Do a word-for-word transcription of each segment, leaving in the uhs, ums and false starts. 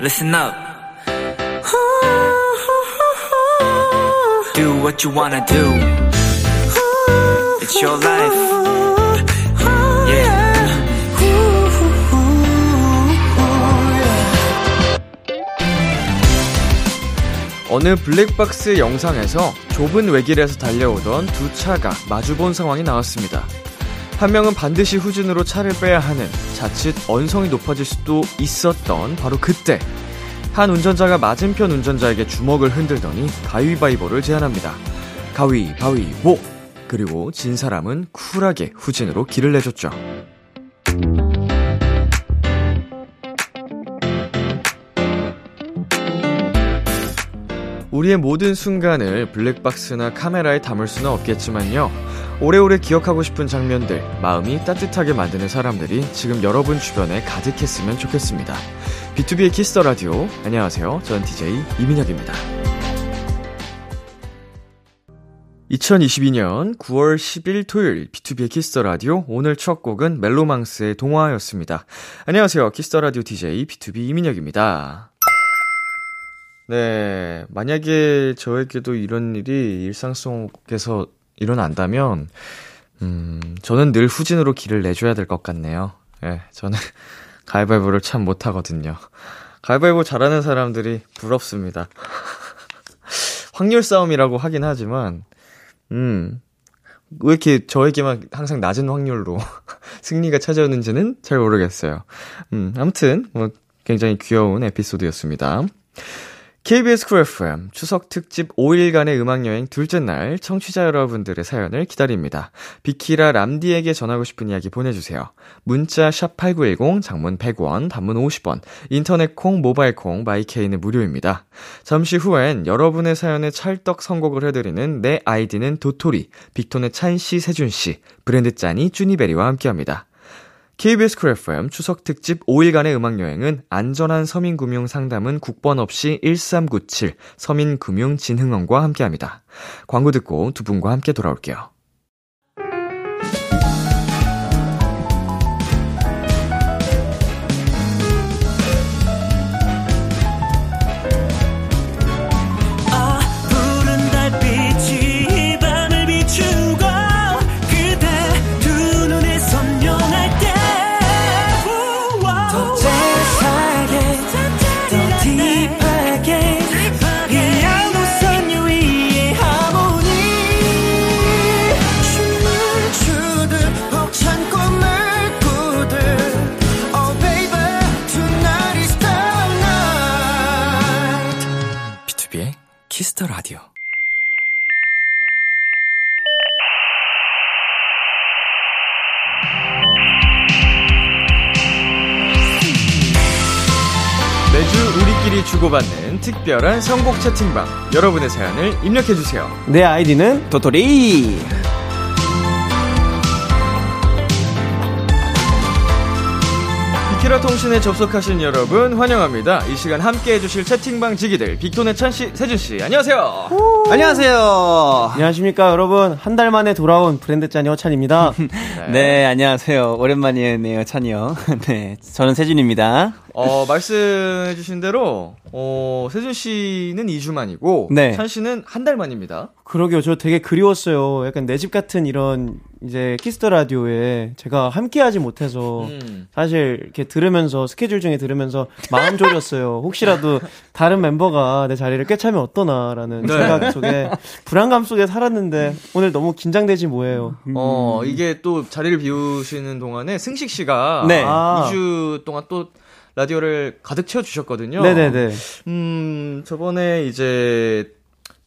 listen up. Do what you wanna do. It's your life. Yeah. 어느 블랙박스 영상에서 좁은 외길에서 달려오던 두 차가 마주본 상황이 나왔습니다. 한 명은 반드시 후진으로 차를 빼야 하는, 자칫 언성이 높아질 수도 있었던 바로 그때, 한 운전자가 맞은편 운전자에게 주먹을 흔들더니 가위바위보를 제안합니다. 가위바위보! 그리고 진 사람은 쿨하게 후진으로 길을 내줬죠. 우리의 모든 순간을 블랙박스나 카메라에 담을 수는 없겠지만요, 오래오래 기억하고 싶은 장면들, 마음이 따뜻하게 만드는 사람들이 지금 여러분 주변에 가득했으면 좋겠습니다. 비투비의 키스더 라디오, 안녕하세요. 전 디제이 이민혁입니다. 이천이십이 년 구월 십일 토요일 비투비의 키스더 라디오, 오늘 첫 곡은 멜로망스의 동화였습니다. 안녕하세요. 키스더 라디오 디제이 비투비 이민혁입니다. 네, 만약에 저에게도 이런 일이 일상 속에서 일어난다면, 음, 저는 늘 후진으로 길을 내줘야 될 것 같네요. 예, 저는 가위바위보를 참 못하거든요. 가위바위보 잘하는 사람들이 부럽습니다. 확률 싸움이라고 하긴 하지만, 음, 왜 이렇게 저에게만 항상 낮은 확률로 승리가 찾아오는지는 잘 모르겠어요. 음, 아무튼, 뭐, 굉장히 귀여운 에피소드였습니다. 케이비에스 쿨 에프엠 추석 특집 오일간의 음악여행 둘째 날, 청취자 여러분들의 사연을 기다립니다. 비키라 람디에게 전하고 싶은 이야기 보내주세요. 문자 샵팔구일공, 장문 백 원, 단문 오십 원, 인터넷 콩, 모바일 콩, 마이케이는 무료입니다. 잠시 후엔 여러분의 사연에 찰떡 선곡을 해드리는 내 아이디는 도토리, 빅톤의 찬씨, 세준씨, 브랜드 짠이 쭈니베리와 함께합니다. 케이비에스 쿨 에프엠 추석 특집 오일간의 음악여행은 안전한 서민금융 상담은 국번 없이 일삼구칠 서민금융진흥원과 함께합니다. 광고 듣고 두 분과 함께 돌아올게요. 라디오. 매주 우리끼리 주고받는 특별한 선곡 채팅방, 여러분의 사연을 입력해주세요. 내 아이디는 도토리. 비키라통신에 접속하신 여러분 환영합니다. 이 시간 함께해 주실 채팅방 지기들, 빅톤의 찬씨, 세준씨, 안녕하세요. 안녕하세요. 안녕하십니까 여러분. 한 달 만에 돌아온 브랜드 짠이 허찬입니다. 네. 네, 안녕하세요. 오랜만이네요, 찬이요. 네, 저는 세준입니다. 어, 말씀해 주신 대로 어, 세준씨는 이 주 만이고 네. 찬씨는 한 달 만입니다. 그러게요. 저 되게 그리웠어요. 약간 내 집 같은 이런, 이제 키스더 라디오에 제가 함께하지 못해서 음. 사실 이렇게 들으면서, 스케줄 중에 들으면서 마음 졸였어요. 혹시라도 다른 멤버가 내 자리를 꿰차면 어떠나라는 네. 생각 속에, 불안감 속에 살았는데 오늘 너무 긴장되지 뭐예요. 음. 어, 이게 또 자리를 비우시는 동안에 승식 씨가 네. 아. 이 주 동안 또 라디오를 가득 채워주셨거든요. 네네네. 음, 저번에 이제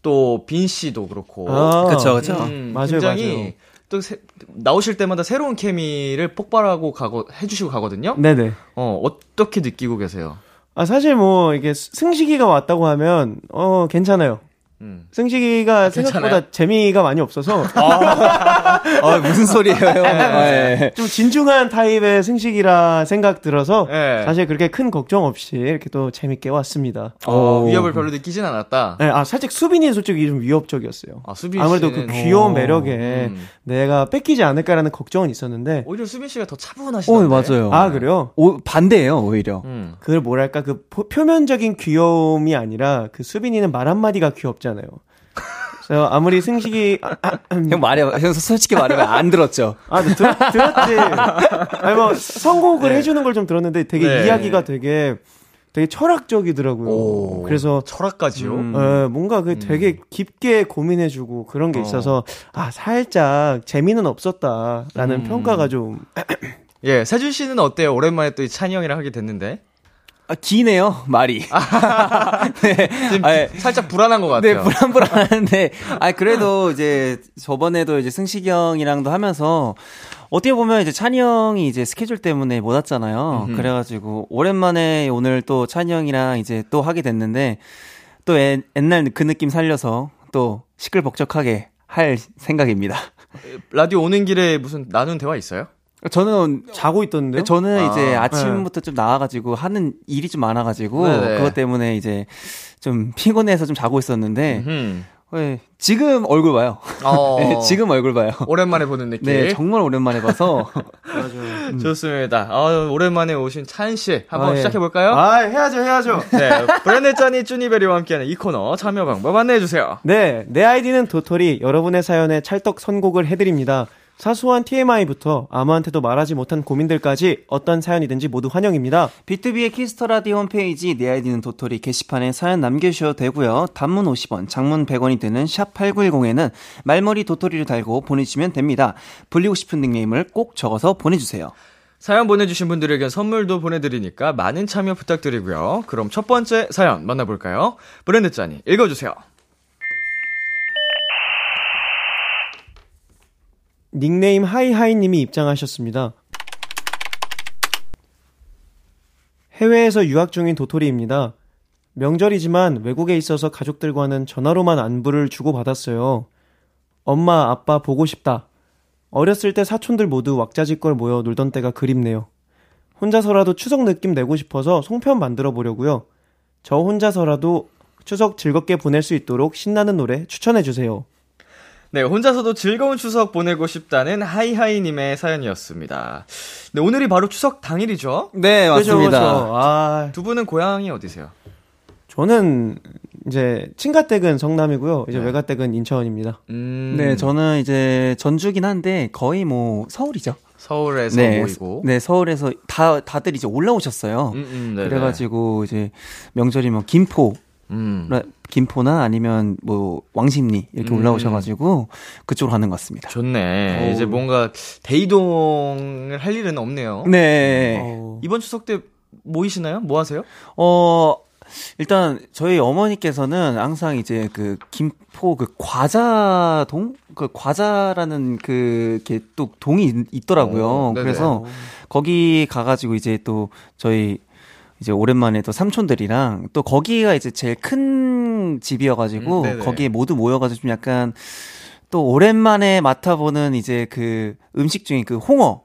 또 빈 씨도 그렇고, 그렇죠, 아. 그렇죠. 음, 맞아요, 굉장히 맞아요. 또 세, 나오실 때마다 새로운 케미를 폭발하고 가고 해주시고 가거든요. 네네. 어, 어떻게 느끼고 계세요? 아, 사실 뭐 이게 승식이가 왔다고 하면 어, 괜찮아요. 음. 승식이가 생각보다 괜찮아요? 재미가 많이 없어서. 아, 아, 무슨 소리예요? 아, 예. 좀 진중한 타입의 승식이라 생각 들어서 예. 사실 그렇게 큰 걱정 없이 이렇게 또 재밌게 왔습니다. 어, 위협을 별로 느끼진 않았다. 네, 아 살짝 수빈이는 솔직히 좀 위협적이었어요. 아, 수빈 아무래도 그 귀여운 오. 매력에 음. 내가 뺏기지 않을까라는 걱정은 있었는데 오히려 수빈 씨가 더 차분하시던데. 오, 맞아요. 아 그래요? 오, 반대예요 오히려. 음. 그걸 뭐랄까 그 포, 표면적인 귀여움이 아니라 그 수빈이는 말 한마디가 귀엽잖아요. 그래서 아무리 승식이 아, 아, 음. 형 말해봐. 형 솔직히 말해봐. 안 들었죠? 아, 들, 들었지. 아니 뭐 선곡을 네. 해주는 걸 좀 들었는데 되게 네. 이야기가 되게 되게 철학적이더라고요. 오, 그래서 철학까지요? 음, 에, 뭔가 그 되게 깊게 고민해주고 그런 게 있어서 아 살짝 재미는 없었다라는 음. 평가가 좀. 예, 세준 씨는 어때요? 오랜만에 또 이 찬이 형이랑 하게 됐는데. 아, 기네요, 말이. 네. 지금 아, 예. 살짝 불안한 것 같아요. 네, 불안불안한데. 아, 그래도 이제 저번에도 이제 승식이 형이랑도 하면서 어떻게 보면 이제 찬이 형이 이제 스케줄 때문에 못 왔잖아요. 음흠. 그래가지고 오랜만에 오늘 또 찬이 형이랑 이제 또 하게 됐는데 또 애, 옛날 그 느낌 살려서 또 시끌벅적하게 할 생각입니다. 라디오 오는 길에 무슨 나눈 대화 있어요? 저는 자고 있던데 저는 아, 이제 아침부터 네. 좀 나와가지고 하는 일이 좀 많아가지고 네네. 그것 때문에 이제 좀 피곤해서 좀 자고 있었는데 네, 지금 얼굴 봐요. 어, 네, 지금 얼굴 봐요. 오랜만에 보는 느낌. 네, 정말 오랜만에 봐서 맞아요. 음. 좋습니다. 아, 오랜만에 오신 찬 씨 한번 아, 시작해 볼까요? 아, 해야죠, 해야죠. 네, 브랜드 짠이 쭈니베리와 함께하는 이 코너 참여 방법 안내해 주세요. 네, 내 아이디는 도토리. 여러분의 사연에 찰떡 선곡을 해드립니다. 사소한 티엠아이부터 아무한테도 말하지 못한 고민들까지 어떤 사연이든지 모두 환영입니다. 비투비의 키스터라디오 홈페이지 내 아이디는 도토리 게시판에 사연 남겨주셔도 되고요. 단문 오십 원, 장문 백 원이 드는 샵팔구일공에는 말머리 도토리를 달고 보내주시면 됩니다. 불리고 싶은 닉네임을 꼭 적어서 보내주세요. 사연 보내주신 분들에게 선물도 보내드리니까 많은 참여 부탁드리고요. 그럼 첫 번째 사연 만나볼까요? 브랜드 짠이 읽어주세요. 닉네임 하이하이님이 입장하셨습니다. 해외에서 유학 중인 도토리입니다. 명절이지만 외국에 있어서 가족들과는 전화로만 안부를 주고받았어요. 엄마, 아빠 보고 싶다. 어렸을 때 사촌들 모두 왁자지껄 모여 놀던 때가 그립네요. 혼자서라도 추석 느낌 내고 싶어서 송편 만들어 보려고요. 저 혼자서라도 추석 즐겁게 보낼 수 있도록 신나는 노래 추천해주세요. 네, 혼자서도 즐거운 추석 보내고 싶다는 하이하이님의 사연이었습니다. 네, 오늘이 바로 추석 당일이죠? 네, 맞습니다. 그렇죠, 그렇죠. 아... 두 분은 고향이 어디세요? 저는 이제 친가댁은 성남이고요. 이제 네. 외가댁은 인천입니다. 음... 네, 저는 이제 전주긴 한데 거의 뭐 서울이죠. 서울에서 네, 모이고. 네, 서울에서 다, 다들 이제 올라오셨어요. 음, 음, 그래가지고 이제 명절이면 김포. 음. 김포나 아니면 뭐 왕십리 이렇게 음. 올라오셔가지고 그쪽으로 가는 것 같습니다. 좋네. 오. 이제 뭔가 대이동을 할 일은 없네요. 네. 오. 이번 추석 때 모이시나요? 뭐 하세요? 어 일단 저희 어머니께서는 항상 이제 그 김포 그 과자동 그 과자라는 그 이렇게 또 동이 있더라고요. 오. 그래서 오. 거기 가가지고 이제 또 저희 이제 오랜만에 또 삼촌들이랑 또 거기가 이제 제일 큰 집이어가지고 음, 거기에 모두 모여가지고 좀 약간 또 오랜만에 맡아보는 이제 그 음식 중에 그 홍어.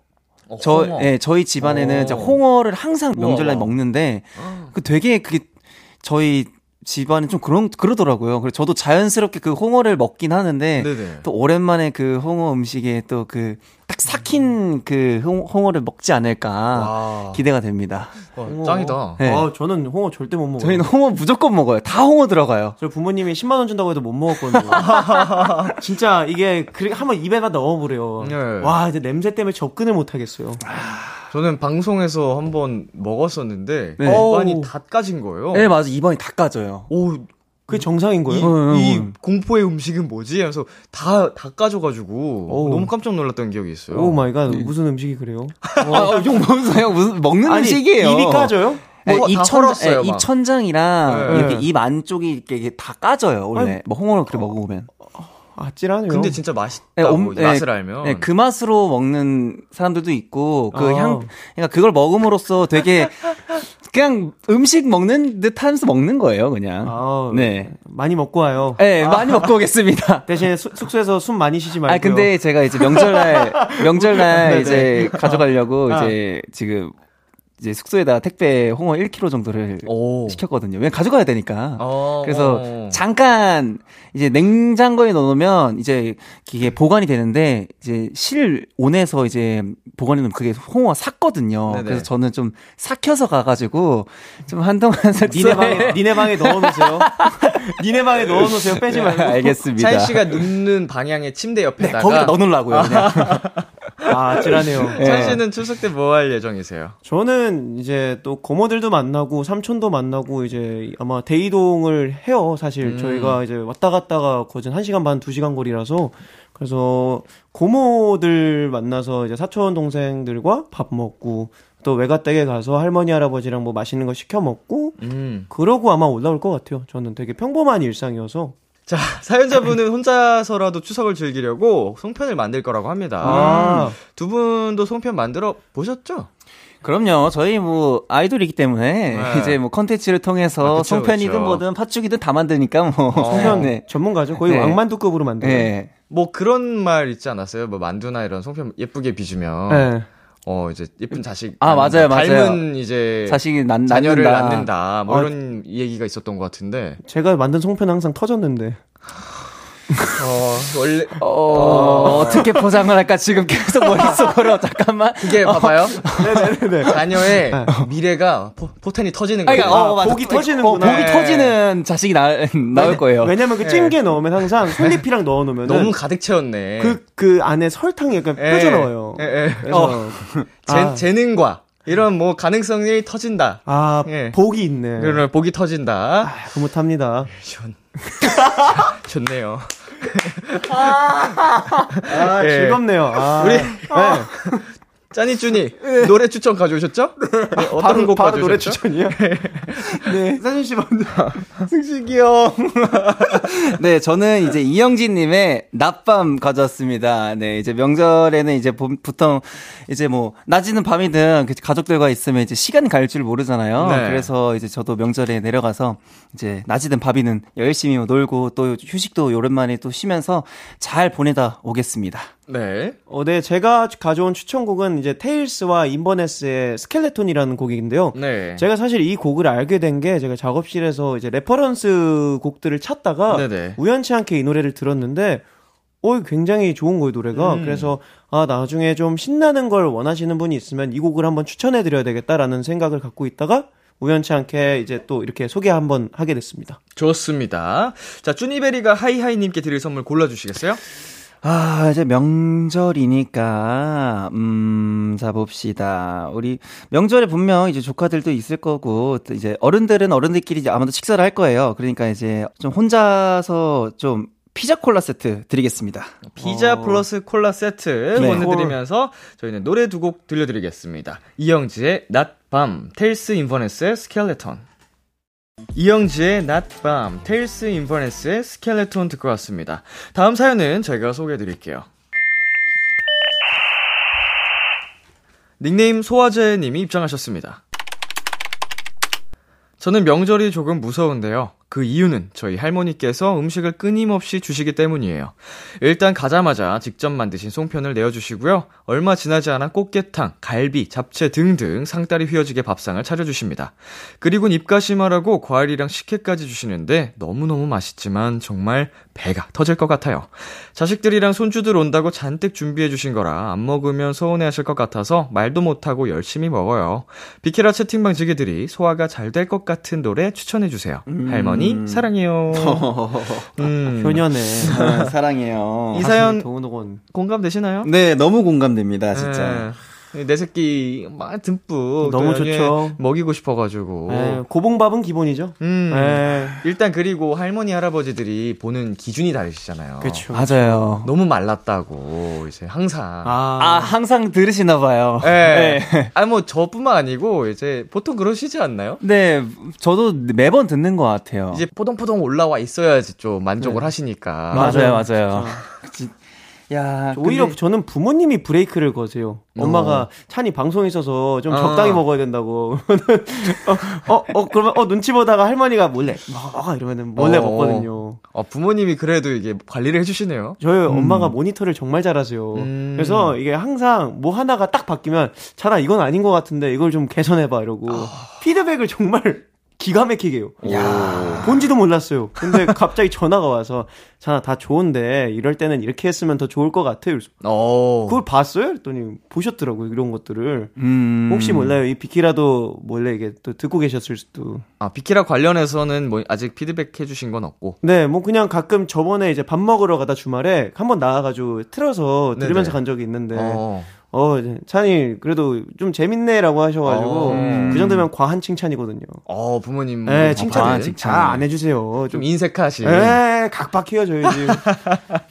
어, 저, 홍어. 예, 저희 집안에는 이제 홍어를 항상 명절날 먹는데 어. 그 되게 그게 저희 집안은 좀 그런 그러더라고요. 그래서 저도 자연스럽게 그 홍어를 먹긴 하는데 네네. 또 오랜만에 그 홍어 음식에 또 그 딱 삭힌 그 홍, 홍어를 먹지 않을까 와. 기대가 됩니다. 와, 짱이다. 네. 아, 저는 홍어 절대 못 먹어요. 저희는 홍어 무조건 먹어요. 다 홍어 들어가요. 저희 부모님이 십만 원 준다고 해도 못 먹었거든요. 진짜 이게 한번 입에다 넣어보래요. 네. 와 이제 냄새 때문에 접근을 못 하겠어요. 저는 방송에서 한번 먹었었는데 네. 입안이 다 까진 거예요. 네 맞아 입안이 다 까져요. 오 그게 정상인 거예요? 이, 이 공포의 음식은 뭐지? 그래서 다 다 까져가지고 오. 너무 깜짝 놀랐던 기억이 있어요. 오 마이 갓 네. 무슨 음식이 그래요? 아, 형 무슨 무슨 먹는 아니, 음식이에요? 입이 까져요? 네, 어, 입, 천, 네, 입 천장이랑 네. 이렇게 입 안쪽이 이렇게, 이렇게 다 까져요. 원래 아니, 뭐 홍어를 그렇게 어. 먹으면. 아찔하네요. 근데 진짜 맛있다고 네, 맛을 네, 알면 네, 그 맛으로 먹는 사람들도 있고 그 아. 향 그러니까 그걸 먹음으로써 되게 그냥 음식 먹는 듯하면서 먹는 거예요, 그냥. 아, 네. 많이 먹고 와요. 네, 아. 많이 먹고 오겠습니다. 대신에 수, 숙소에서 숨 많이 쉬지 말고요. 아, 근데 제가 이제 명절날, 명절날 이제 가져가려고 아. 이제 지금 이제 숙소에다가 택배 홍어 일 킬로그램 정도를 오. 시켰거든요. 왜냐면 가져가야 되니까. 오. 그래서 오. 잠깐 이제 냉장고에 넣어놓으면 이제 이게 보관이 되는데 이제 실온에서 이제 보관해 놓으면 그게 홍어 삭거든요. 네네. 그래서 저는 좀 삭혀서 가가지고 좀 한동안 숙소에 니네 방에, 니네 방에 넣어놓으세요. 니네 방에 넣어놓으세요. 빼지 말고. 알겠습니다. 차이 씨가 눕는 방향의 침대 옆에다가 네, 거기다 넣어놓으려고요. 그냥. 아, 지랄해요. 차이 씨는 추석 때 뭐 할 예정이세요? 저는 이제 또 고모들도 만나고 삼촌도 만나고 이제 아마 대이동을 해요. 사실 음. 저희가 이제 왔다 갔다가 거진 한 시간 반, 두 시간 거리라서 그래서 고모들 만나서 이제 사촌 동생들과 밥 먹고 또 외갓댁에 가서 할머니 할아버지랑 뭐 맛있는 거 시켜 먹고 음. 그러고 아마 올라올 것 같아요. 저는 되게 평범한 일상이어서. 자, 사연자분은 혼자서라도 추석을 즐기려고 송편을 만들 거라고 합니다. 아. 두 분도 송편 만들어 보셨죠? 그럼요. 저희 뭐 아이돌이기 때문에 네. 이제 뭐 컨텐츠를 통해서 아, 그쵸, 송편이든 그쵸. 뭐든 팥죽이든 다 만드니까 뭐 어. 송편 네. 전문가죠. 거의 네. 왕만두급으로 만드는. 네. 뭐 그런 말 있지 않았어요? 뭐 만두나 이런 송편 예쁘게 비주면 네. 어 이제 예쁜 자식 아 맞아요 맞아요 닮은 이제 자식이 낳 자녀를 낳는다 뭐 어, 이런 얘기가 있었던 것 같은데 제가 만든 송편 항상 터졌는데 어 원래 어, 어... 어떻게 포장을 할까 지금 계속 머릿속으로 잠깐만 이게 봐봐요 네네네 자녀의 미래가 포, 포텐이 터지는 거예요 그러니까, 어, 아, 복이 터지는구나 어, 복이 터지는 자식이 나, 나올 거예요 왜냐면 그 찜기에 넣으면 항상 솔잎이랑 넣어놓으면 너무 가득 채웠네 그 그 안에 설탕이 약간 펴져나와요 어. 아. 재능과 이런 뭐 가능성이 터진다 아 예. 복이 있네 그러면 복이 터진다 아, 그뭇합니다 좋네요. 아, 네. 즐겁네요. 아. 우리 아. 네. 짜니쭈니 네. 노래 추천 가져오셨죠? 네. 네. 어떤 바로, 곡 바로 가져오셨죠? 노래 추천이요? 네. 네. 사진 씨 먼저. 승식이 형. 네, 저는 이제 이영진님의 낮밤 가져왔습니다. 네, 이제 명절에는 이제 보통 이제 뭐 낮이든 밤이든 가족들과 있으면 이제 시간이 갈 줄 모르잖아요. 네. 그래서 이제 저도 명절에 내려가서 이제 낮이든 밤이든 열심히 놀고 또 휴식도 오랜만에 또 쉬면서 잘 보내다 오겠습니다. 네. 어, 네, 제가 가져온 추천곡은 이제 테일스와 인버네스의 스켈레톤이라는 곡인데요. 네. 제가 사실 이 곡을 알게 된 게 제가 작업실에서 이제 레퍼런스 곡들을 찾다가 네네. 우연치 않게 이 노래를 들었는데, 어, 굉장히 좋은 거예요, 노래가. 음. 그래서, 아, 나중에 좀 신나는 걸 원하시는 분이 있으면 이 곡을 한번 추천해드려야 되겠다라는 생각을 갖고 있다가, 우연치 않게 이제 또 이렇게 소개 한번 하게 됐습니다. 좋습니다. 자, 쭈니베리가 하이하이님께 드릴 선물 골라주시겠어요? 아, 이제 명절이니까, 음, 자, 봅시다. 우리, 명절에 분명 이제 조카들도 있을 거고, 또 이제 어른들은 어른들끼리 이제 아마도 식사를 할 거예요. 그러니까 이제 좀 혼자서 좀 피자 콜라 세트 드리겠습니다. 피자 어... 플러스 콜라 세트 네. 보내드리면서 저희는 노래 두 곡 들려드리겠습니다. 이영지의 낮밤, 테일스 인버네스의 스켈레톤. 이영지의 낮밤, 테일스 인버네스의 스켈레톤 듣고 왔습니다. 다음 사연은 저희가 소개해드릴게요. 닉네임 소화제님이 입장하셨습니다. 저는 명절이 조금 무서운데요. 그 이유는 저희 할머니께서 음식을 끊임없이 주시기 때문이에요. 일단 가자마자 직접 만드신 송편을 내어주시고요. 얼마 지나지 않아 꽃게탕, 갈비, 잡채 등등 상다리 휘어지게 밥상을 차려주십니다. 그리고는 입가심하라고 과일이랑 식혜까지 주시는데 너무너무 맛있지만 정말 배가 터질 것 같아요. 자식들이랑 손주들 온다고 잔뜩 준비해주신 거라 안 먹으면 서운해하실 것 같아서 말도 못하고 열심히 먹어요. 비키라 채팅방 지기들이 소화가 잘 될 것 같은 노래 추천해주세요. 음. 할머니 음. 사랑해요. 음. 효녀네. 아, 사랑해요. 이 사연 공감되시나요? 네, 너무 공감됩니다, 진짜. 네. 내 새끼 막 듬뿍 너무 좋죠. 먹이고 싶어가지고. 네, 고봉밥은 기본이죠. 음. 네. 일단 그리고 할머니 할아버지들이 보는 기준이 다르시잖아요. 그렇죠. 맞아요. 너무 말랐다고 이제 항상. 아, 아 항상 들으시나 봐요. 네. 네. 아니 뭐 저뿐만 아니고 이제 보통 그러시지 않나요? 네, 저도 매번 듣는 것 같아요. 이제 포동포동 올라와 있어야지 좀 만족을 네. 하시니까. 맞아요, 맞아요. 야, 오히려 근데... 저는 부모님이 브레이크를 거세요. 어. 엄마가 찬이 방송에 있어서 좀 어. 적당히 먹어야 된다고. 어, 어, 어, 그러면 어, 눈치 보다가 할머니가 몰래 먹어 이러면은 몰래 어. 먹거든요. 어, 부모님이 그래도 이게 관리를 해주시네요. 저희 음. 엄마가 모니터를 정말 잘하세요. 음. 그래서 이게 항상 뭐 하나가 딱 바뀌면 찬아 이건 아닌 것 같은데 이걸 좀 개선해봐 이러고 어. 피드백을 정말 기가 막히게요. 야. 본지도 몰랐어요. 근데 갑자기 전화가 와서 자, 다 좋은데 이럴 때는 이렇게 했으면 더 좋을 것 같아요. 오. 그걸 봤어요? 그랬더니 보셨더라고요. 이런 것들을. 음. 혹시 몰라요. 이 비키라도 몰래 이게 또 듣고 계셨을 수도. 아, 비키라 관련해서는 뭐 아직 피드백 해주신 건 없고. 네, 뭐 그냥 가끔 저번에 이제 밥 먹으러 가다 주말에 한번 나와가지고 틀어서 들으면서 네네. 간 적이 있는데. 어. 어, 찬이, 그래도 좀 재밌네라고 하셔가지고, 음. 그 정도면 과한 칭찬이거든요. 어, 부모님. 네, 칭찬, 칭찬. 잘 안 해주세요. 좀 인색하시. 네, 각박해요, 저희 집.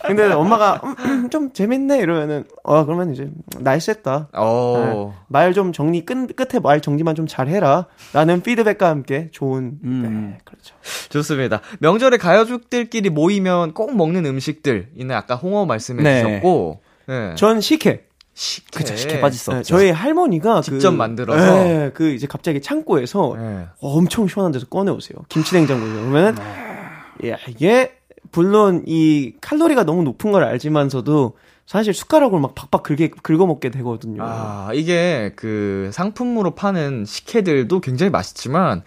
근데 엄마가, 음, 음, 좀 재밌네, 이러면은, 어, 그러면 이제, 날쌔다. 어. 네, 말 좀 정리, 끝, 끝에 말 정리만 좀 잘 해라. 라는 피드백과 함께 좋은, 음. 네, 그렇죠. 좋습니다. 명절에 가족들끼리 모이면 꼭 먹는 음식들. 이는 아까 홍어 말씀해 네. 주셨고, 네. 전 식혜. 식혜. 그쵸, 식혜 빠질 수 없죠. 네, 저희 할머니가 직접 그, 만들어서 네, 그 이제 갑자기 창고에서 네. 엄청 시원한 데서 꺼내오세요. 김치냉장고에서. 그러면 네. 야, 이게 물론 이 칼로리가 너무 높은 걸 알지만서도 사실 숟가락으로 막 박박 긁게, 긁어먹게 되거든요. 아, 이게 그 상품으로 파는 식혜들도 굉장히 맛있지만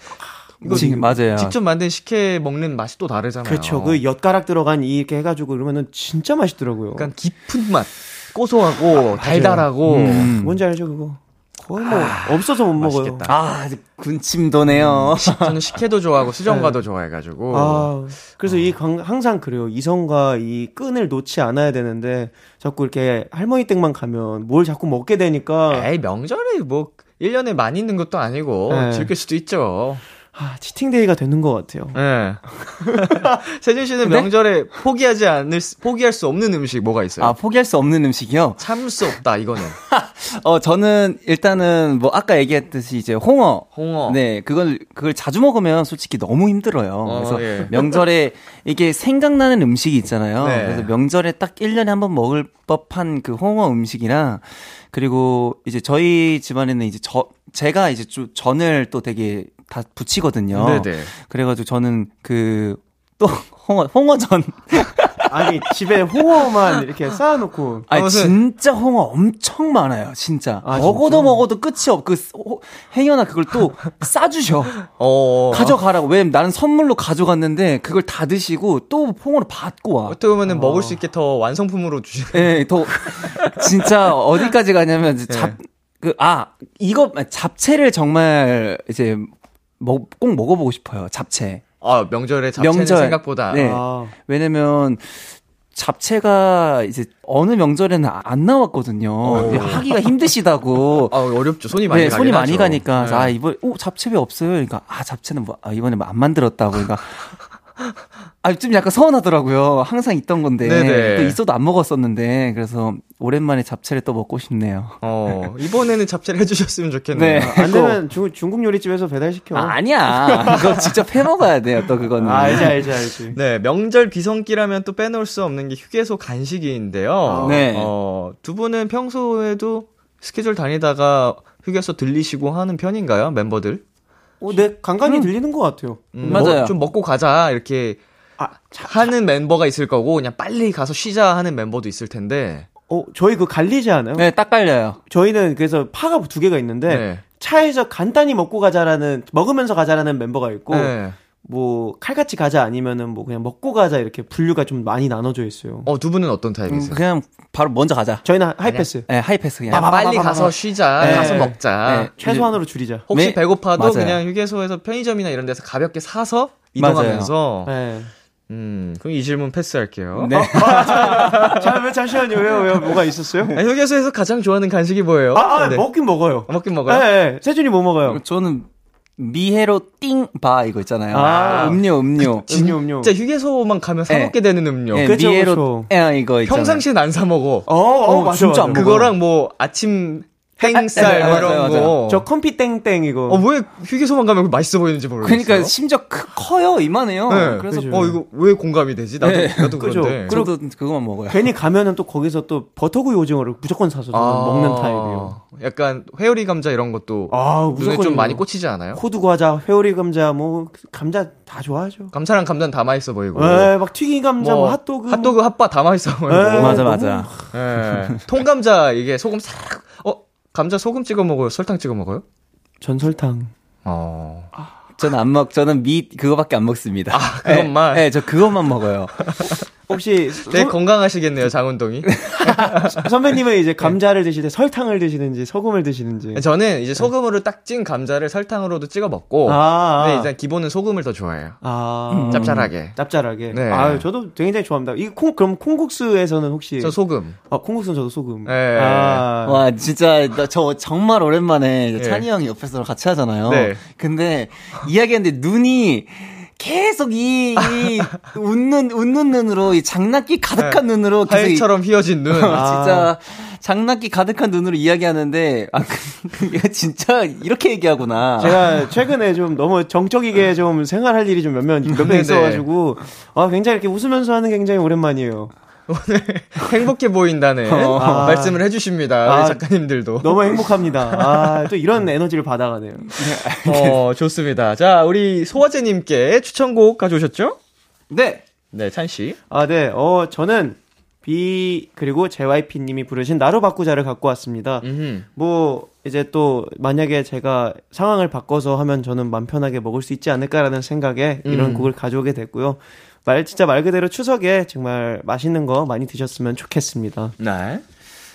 이거 지금 맞아요. 직접 만든 식혜 먹는 맛이 또 다르잖아요. 그렇죠. 그 엿가락 들어간 이 이렇게 해가지고 그러면은 진짜 맛있더라고요. 약간 깊은 맛. 고소하고 아, 달달하고 음. 뭔지 알죠 그거 거의 뭐 아, 없어서 못 맛있겠다. 먹어요. 아 군침 도네요. 음, 저는 식혜도 좋아하고 수정과도 네. 좋아해가지고 아, 그래서 어. 이 항상 그래요. 이성과 이 끈을 놓지 않아야 되는데 자꾸 이렇게 할머니 댁만 가면 뭘 자꾸 먹게 되니까. 에이 명절에 뭐 일 년에 많이 있는 것도 아니고 네. 즐길 수도 있죠. 아, 치팅데이가 되는 것 같아요. 네. 세준 씨는 근데? 명절에 포기하지 않을, 포기할 수 없는 음식 뭐가 있어요? 아, 포기할 수 없는 음식이요? 참을 수 없다, 이거는. 어, 저는 일단은 뭐 아까 얘기했듯이 이제 홍어. 홍어. 네, 그걸, 그걸 자주 먹으면 솔직히 너무 힘들어요. 어, 그래서 예. 명절에 이게 생각나는 음식이 있잖아요. 네. 그래서 명절에 딱 일 년에 한 번 먹을 법한 그 홍어 음식이랑 그리고 이제 저희 집안에는 이제 저, 제가 이제 좀 전을 또 되게 다 부치거든요. 네네. 그래가지고 저는 그 또 홍어 홍어전. 아니 집에 홍어만 이렇게 쌓아놓고. 아니 무슨... 진짜 홍어 엄청 많아요. 진짜 아, 먹어도 진짜? 먹어도 끝이 없. 그 행여나 그걸 또 싸주셔. 어... 가져가라고. 왜냐면 나는 선물로 가져갔는데 그걸 다 드시고 또 홍어를 받고 와. 어떻게 보면은 어... 먹을 수 있게 더 완성품으로 주시는. 네, 더 진짜 어디까지 가냐면 네. 잡 그 아 이거 잡채를 정말 이제. 뭐, 꼭 먹어보고 싶어요. 잡채. 아 명절에 잡채는 명절, 생각보다. 네. 아. 왜냐면 잡채가 이제 어느 명절에는 안 나왔거든요. 오. 하기가 힘드시다고. 아 어렵죠. 손이 많이. 네, 손이 많이 하죠. 가니까. 네. 아 이번 오 잡채 왜 없어요? 그러니까 아 잡채는 뭐 아, 이번에 뭐 안 만들었다고. 그러니까. 아, 좀 약간 서운하더라고요. 항상 있던 건데. 네네. 또 있어도 안 먹었었는데. 그래서 오랜만에 잡채를 또 먹고 싶네요. 어, 이번에는 잡채를 해주셨으면 좋겠네요. 네. 아, 안 되면 주, 중국 요리집에서 배달시켜. 아, 아니야. 이거 직접 해 먹어야 돼요. 또 그거는. 아, 알지, 알지, 알지. 네. 명절 비성기라면 또 빼놓을 수 없는 게 휴게소 간식인데요. 아, 네. 어, 두 분은 평소에도 스케줄 다니다가 휴게소 들리시고 하는 편인가요? 멤버들? 어, 네, 간간히 음. 들리는 것 같아요. 음, 맞아요. 뭐, 좀 먹고 가자, 이렇게 아, 자, 하는 자. 멤버가 있을 거고, 그냥 빨리 가서 쉬자 하는 멤버도 있을 텐데. 어, 저희 그거 갈리지 않아요? 네, 딱 갈려요. 저희는 그래서 파가 두 개가 있는데, 네. 차에서 간단히 먹고 가자라는, 먹으면서 가자라는 멤버가 있고, 네. 뭐, 칼같이 가자 아니면은 뭐 그냥 먹고 가자 이렇게 분류가 좀 많이 나눠져 있어요. 어, 두 분은 어떤 타입이세요? 음, 그냥 바로 먼저 가자. 저희는 하이패스. 네, 하이패스 그냥. 아, 빨리 가서 쉬자. 네. 가서 먹자. 네. 최소한으로 줄이자. 혹시 네. 배고파도 맞아요. 그냥 휴게소에서 편의점이나 이런 데서 가볍게 사서 이동하면서. 네. 음, 그럼 이 질문 패스할게요. 네. 아, 잠시만요. 잠시만요. 왜요? 왜요? 뭐가 있었어요? 아, 휴게소에서 가장 좋아하는 간식이 뭐예요? 아, 아 네. 먹긴 먹어요. 아, 먹긴 먹어요? 네, 네. 세준이 뭐 먹어요? 저는 미해로 띵바 이거 있잖아요. 아, 음료 음료. 그, 음료 음료. 진짜 휴게소만 가면 사 먹게 네. 되는 음료. 네, 그쵸, 미해로 에 이거 있잖아요. 평상시엔 안 사 먹어. 어, 어, 어 맞아, 진짜 맞아. 안 먹어. 그거랑 뭐 아침 땡쌀 아, 이런 거. 저 컴피 땡땡 이거. 어, 왜 휴게소만 가면 맛있어 보이는지 모르겠어요. 그러니까 심지어 크, 커요 이만해요. 네, 그래서 그죠. 어 이거 왜 공감이 되지? 나도 네. 나도 그런데. 그래도 그거만 먹어요. 괜히 가면은 또 거기서 또 버터구이 오징어를 무조건 사서 아, 먹는 타입이에요. 약간 회오리 감자 이런 것도 아, 눈에 좀 많이 꽂히지 않아요? 호두 과자, 회오리 감자, 뭐 감자 다 좋아하죠. 감자랑 감자는 다 맛있어 보이고. 네, 막 튀긴 감자, 뭐, 뭐 핫도그, 핫도그 핫바 다 맛있어 보이고. 에이, 맞아 맞아. 예. 통감자 이게 소금 싹. 어 감자 소금 찍어 먹어요? 설탕 찍어 먹어요? 전 설탕. 어. 전 안 먹. 저는 미 그거밖에 안 먹습니다. 아, 그것만. 네, 저 그것만 먹어요. 혹시 되게 소... 건강하시겠네요, 장운동이. 선배님은 이제 감자를 드실 때 설탕을 드시는지 소금을 드시는지. 저는 이제 소금으로 딱 찐 감자를 설탕으로도 찍어 먹고. 아. 근데 일단 기본은 소금을 더 좋아해요. 아. 음. 짭짤하게. 짭짤하게. 네. 아, 저도 굉장히 좋아합니다. 이 콩 그럼 콩국수에서는 혹시? 저 소금. 아, 콩국수는 저도 소금. 네. 아. 와, 진짜 나, 저 정말 오랜만에 네. 찬이 형이 옆에서 같이 하잖아요. 네. 근데 이야기하는데 눈이 계속 이, 이 웃는 웃는 눈으로 이 장난기 가득한 네. 눈으로 계속 하얘처럼 휘어진 눈. 진짜 장난기 가득한 눈으로 이야기하는데 아 얘가 진짜 이렇게 얘기하구나. 제가 최근에 좀 너무 정적이게 좀 생활할 일이 좀 몇몇 몇몇 있어가지고 아 굉장히 이렇게 웃으면서 하는 게 굉장히 오랜만이에요. 오늘 행복해 보인다는 어, 아, 말씀을 해주십니다. 아, 작가님들도 너무 행복합니다. 아, 또 이런 에너지를 받아가네요. 어, 좋습니다. 자, 우리 소화제님께 추천곡 가져오셨죠? 네, 네, 찬 씨. 아, 네. 어, 저는 B 그리고 제이와이피님이 부르신 나로 바꾸자를 갖고 왔습니다. 음흠. 뭐 이제 또 만약에 제가 상황을 바꿔서 하면 저는 마음 편하게 먹을 수 있지 않을까라는 생각에 음. 이런 곡을 가져오게 됐고요. 말 진짜 말 그대로 추석에 정말 맛있는 거 많이 드셨으면 좋겠습니다. 네,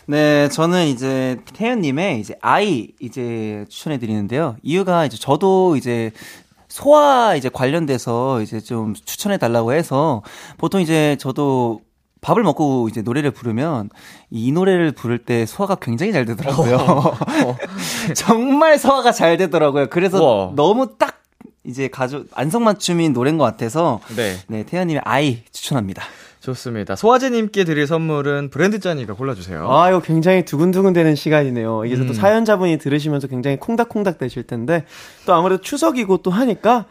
네 저는 이제 태연님의 이제 아이 이제 추천해 드리는데요. 이유가 이제 저도 이제 소화 이제 관련돼서 이제 좀 추천해 달라고 해서 보통 이제 저도 밥을 먹고 이제 노래를 부르면 이 노래를 부를 때 소화가 굉장히 잘 되더라고요. 정말 소화가 잘 되더라고요. 그래서 우와. 너무 딱. 이제 가족 안성맞춤인 노래인 것 같아서 네, 네 태연님의 아이 추천합니다. 좋습니다. 소화제님께 드릴 선물은 브랜드 짠이가 골라주세요. 아 이거 굉장히 두근두근 되는 시간이네요. 이게 음. 또 사연자분이 들으시면서 굉장히 콩닥콩닥 되실 텐데 또 아무래도 추석이고 또 하니까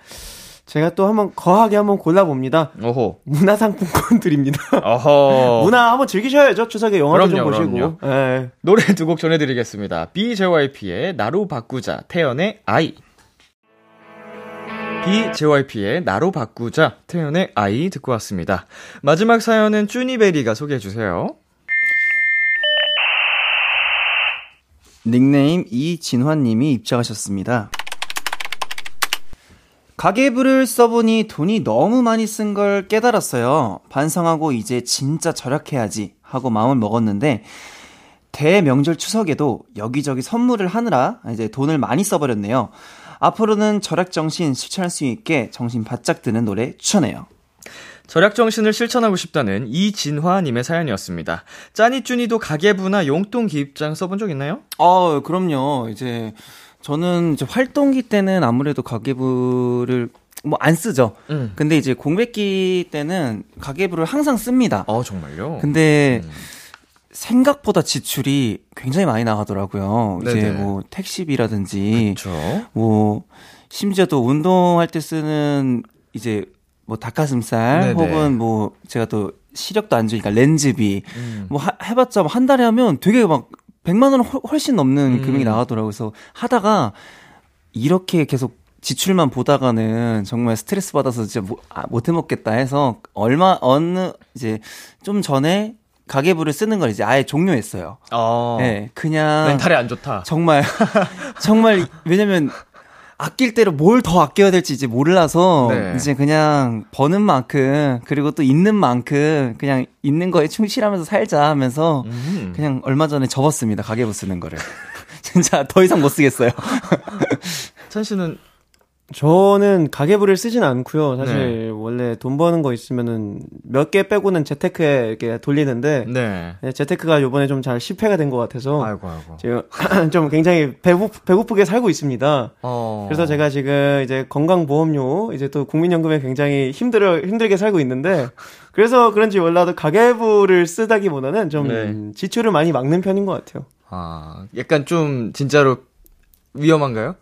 제가 또 한번 거하게 한번 골라봅니다. 오호. 문화상품권 드립니다. 어허. 문화 한번 즐기셔야죠. 추석에 영화도 그럼요, 좀 보시고. 네. 노래 두 곡 전해드리겠습니다. 비제이와이피의 나로 바꾸자, 태연의 아이. B.제이와이피의 나로 바꾸자, 태연의 아이 듣고 왔습니다. 마지막 사연은 쭈니베리가 소개해주세요. 닉네임 이진환님이 입장하셨습니다. 가계부를 써보니 돈이 너무 많이 쓴 걸 깨달았어요. 반성하고 이제 진짜 절약해야지 하고 마음을 먹었는데 대명절 추석에도 여기저기 선물을 하느라 이제 돈을 많이 써버렸네요. 앞으로는 절약정신 실천할 수 있게 정신 바짝 드는 노래 추천해요. 절약정신을 실천하고 싶다는 이진화님의 사연이었습니다. 짜니쭈니도 가계부나 용돈 기입장 써본 적 있나요? 아, 그럼요. 이제 저는 이제 활동기 때는 아무래도 가계부를 뭐 안 쓰죠. 음. 근데 이제 공백기 때는 가계부를 항상 씁니다. 아, 정말요? 근데 음. 생각보다 지출이 굉장히 많이 나가더라고요. 네네. 이제 뭐 택시비라든지, 그쵸? 뭐 심지어 또 운동할 때 쓰는 이제 뭐 닭가슴살 네네. 혹은 뭐 제가 또 시력도 안 좋으니까 렌즈비 음. 뭐 하, 해봤자 한 달에 하면 되게 막 백만 원 훨씬 넘는 음. 금액이 나가더라고요. 그래서 하다가 이렇게 계속 지출만 보다가는 정말 스트레스 받아서 진짜 못, 아, 못 해먹겠다 해서 얼마 어느 이제 좀 전에 가계부를 쓰는 걸 이제 아예 종료했어요. 어. 네, 그냥 멘탈이 안 좋다. 정말 정말 왜냐면 아낄 대로 뭘 더 아껴야 될지 이제 몰라서 네. 이제 그냥 버는 만큼 그리고 또 있는 만큼 그냥 있는 거에 충실하면서 살자 하면서 음. 그냥 얼마 전에 접었습니다. 가계부 쓰는 거를. 진짜 더 이상 못 쓰겠어요. 찬 씨는? 저는 가계부를 쓰진 않고요. 사실 네. 원래 돈 버는 거 있으면은 몇 개 빼고는 재테크에 이렇게 돌리는데 네. 재테크가 이번에 좀 잘 실패가 된 것 같아서 아이고 아이고 지금 좀 굉장히 배고 배고프게 살고 있습니다. 어... 그래서 제가 지금 이제 건강보험료 이제 또 국민연금에 굉장히 힘들어 힘들게 살고 있는데 그래서 그런지 몰라도 가계부를 쓰다기보다는 좀 네. 지출을 많이 막는 편인 것 같아요. 아, 약간 좀 진짜로 위험한가요?